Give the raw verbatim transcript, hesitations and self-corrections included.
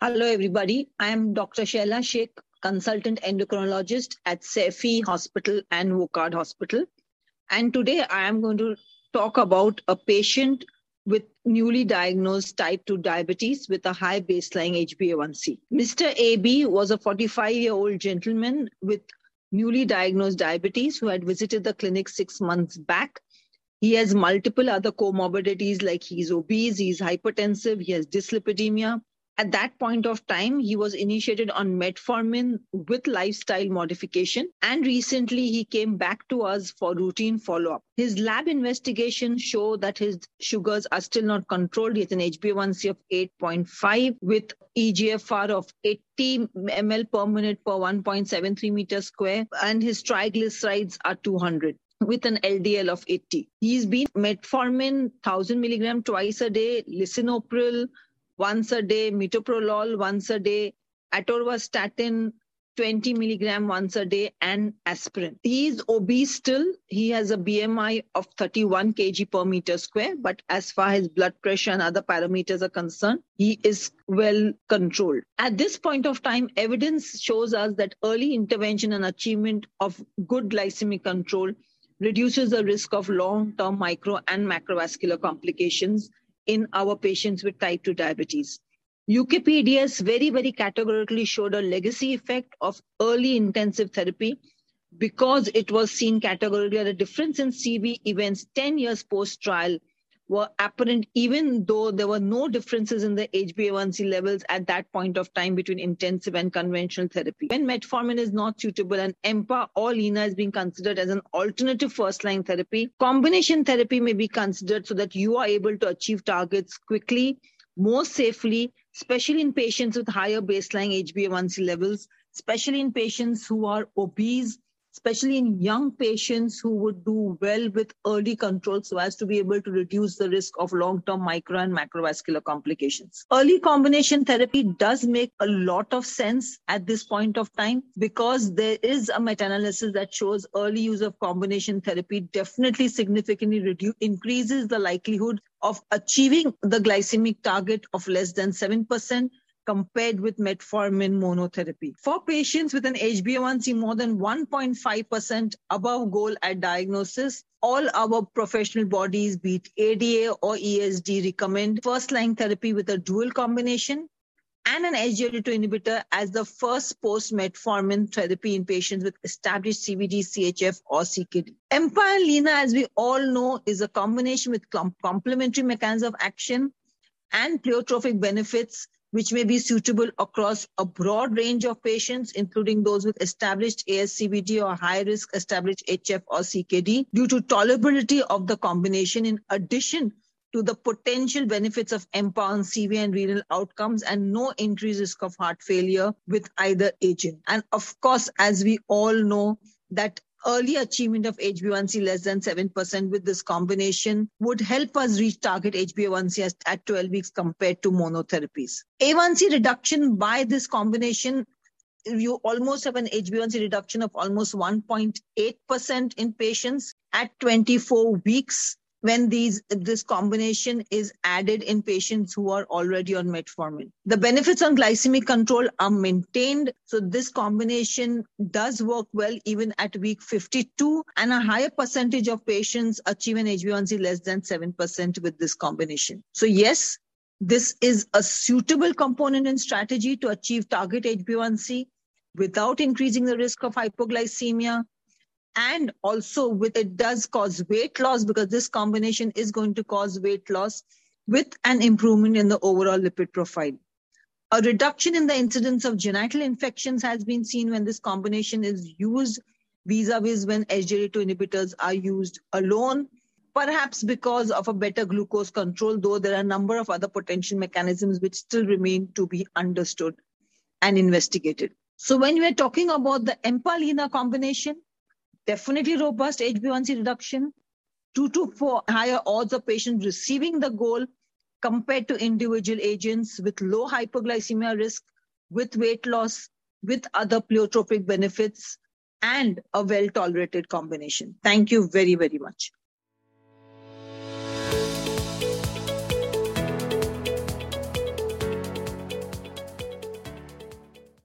Hello everybody, I am Doctor Shaila Sheikh, consultant endocrinologist at Safi Hospital and Wokard Hospital. And today I am going to talk about a patient with newly diagnosed type two diabetes with a high baseline H b A one c. Mister A B was a forty-five-year-old gentleman with newly diagnosed diabetes who had visited the clinic six months back. He has multiple other comorbidities like he's obese, he's hypertensive, he has dyslipidemia. At that point of time, he was initiated on metformin with lifestyle modification, and recently he came back to us for routine follow-up. His lab investigations show that his sugars are still not controlled. He has an H b A one c of eight point five with E G F R of eighty milliliters per minute per one point seven three meters square, and his triglycerides are two hundred. With an L D L of eighty. He's been metformin one thousand milligrams twice a day, lisinopril once a day, metoprolol once a day, atorvastatin twenty milligrams once a day, and aspirin. He is obese still. He has a B M I of thirty-one kilograms per meter square, but as far as blood pressure and other parameters are concerned, he is well controlled. At this point of time, evidence shows us that early intervention and achievement of good glycemic control reduces the risk of long-term micro and macrovascular complications in our patients with type two diabetes. U K P D S very, very categorically showed a legacy effect of early intensive therapy because it was seen categorically that a difference in C V events ten years post-trial were apparent, even though there were no differences in the H b A one c levels at that point of time between intensive and conventional therapy. When metformin is not suitable and EMPA or LENA is being considered as an alternative first-line therapy, combination therapy may be considered so that you are able to achieve targets quickly, more safely, especially in patients with higher baseline H b A one c levels, especially in patients who are obese, especially in young patients who would do well with early control so as to be able to reduce the risk of long-term micro and macrovascular complications. Early combination therapy does make a lot of sense at this point of time because there is a meta-analysis that shows early use of combination therapy definitely significantly reduce, increases the likelihood of achieving the glycemic target of less than seven percent. Compared with metformin monotherapy. For patients with an H b A one c more than one point five percent above goal at diagnosis, all our professional bodies, be it A D A or E S D, recommend first-line therapy with a dual combination and an S G L T two inhibitor as the first post-metformin therapy in patients with established C V D, C H F, or C K D. EMPA and LENA, as we all know, is a combination with complementary mechanisms of action and pleiotropic benefits which may be suitable across a broad range of patients, including those with established A S C V D or high-risk established H F or C K D, due to tolerability of the combination in addition to the potential benefits of EMPA on C V and renal outcomes and no increased risk of heart failure with either agent. And of course, as we all know, that early achievement of H b A one c less than seven percent with this combination would help us reach target H b A one c at twelve weeks compared to monotherapies. A one c reduction by this combination, you almost have an H b A one c reduction of almost one point eight percent in patients at twenty-four weeks when these this combination is added in patients who are already on metformin. The benefits on glycemic control are maintained, so this combination does work well even at week fifty-two, and a higher percentage of patients achieve an H b A one c less than seven percent with this combination. So yes, this is a suitable component and strategy to achieve target H b A one c without increasing the risk of hypoglycemia. And also, with it does cause weight loss because this combination is going to cause weight loss with an improvement in the overall lipid profile. A reduction in the incidence of genital infections has been seen when this combination is used vis-a-vis when S G L T two inhibitors are used alone, perhaps because of a better glucose control, though there are a number of other potential mechanisms which still remain to be understood and investigated. So when we're talking about the EMPA-LENA combination, definitely robust H b A one c reduction, two to four higher odds of patients receiving the goal compared to individual agents with low hypoglycemia risk, with weight loss, with other pleiotropic benefits, and a well-tolerated combination. Thank you very, very much.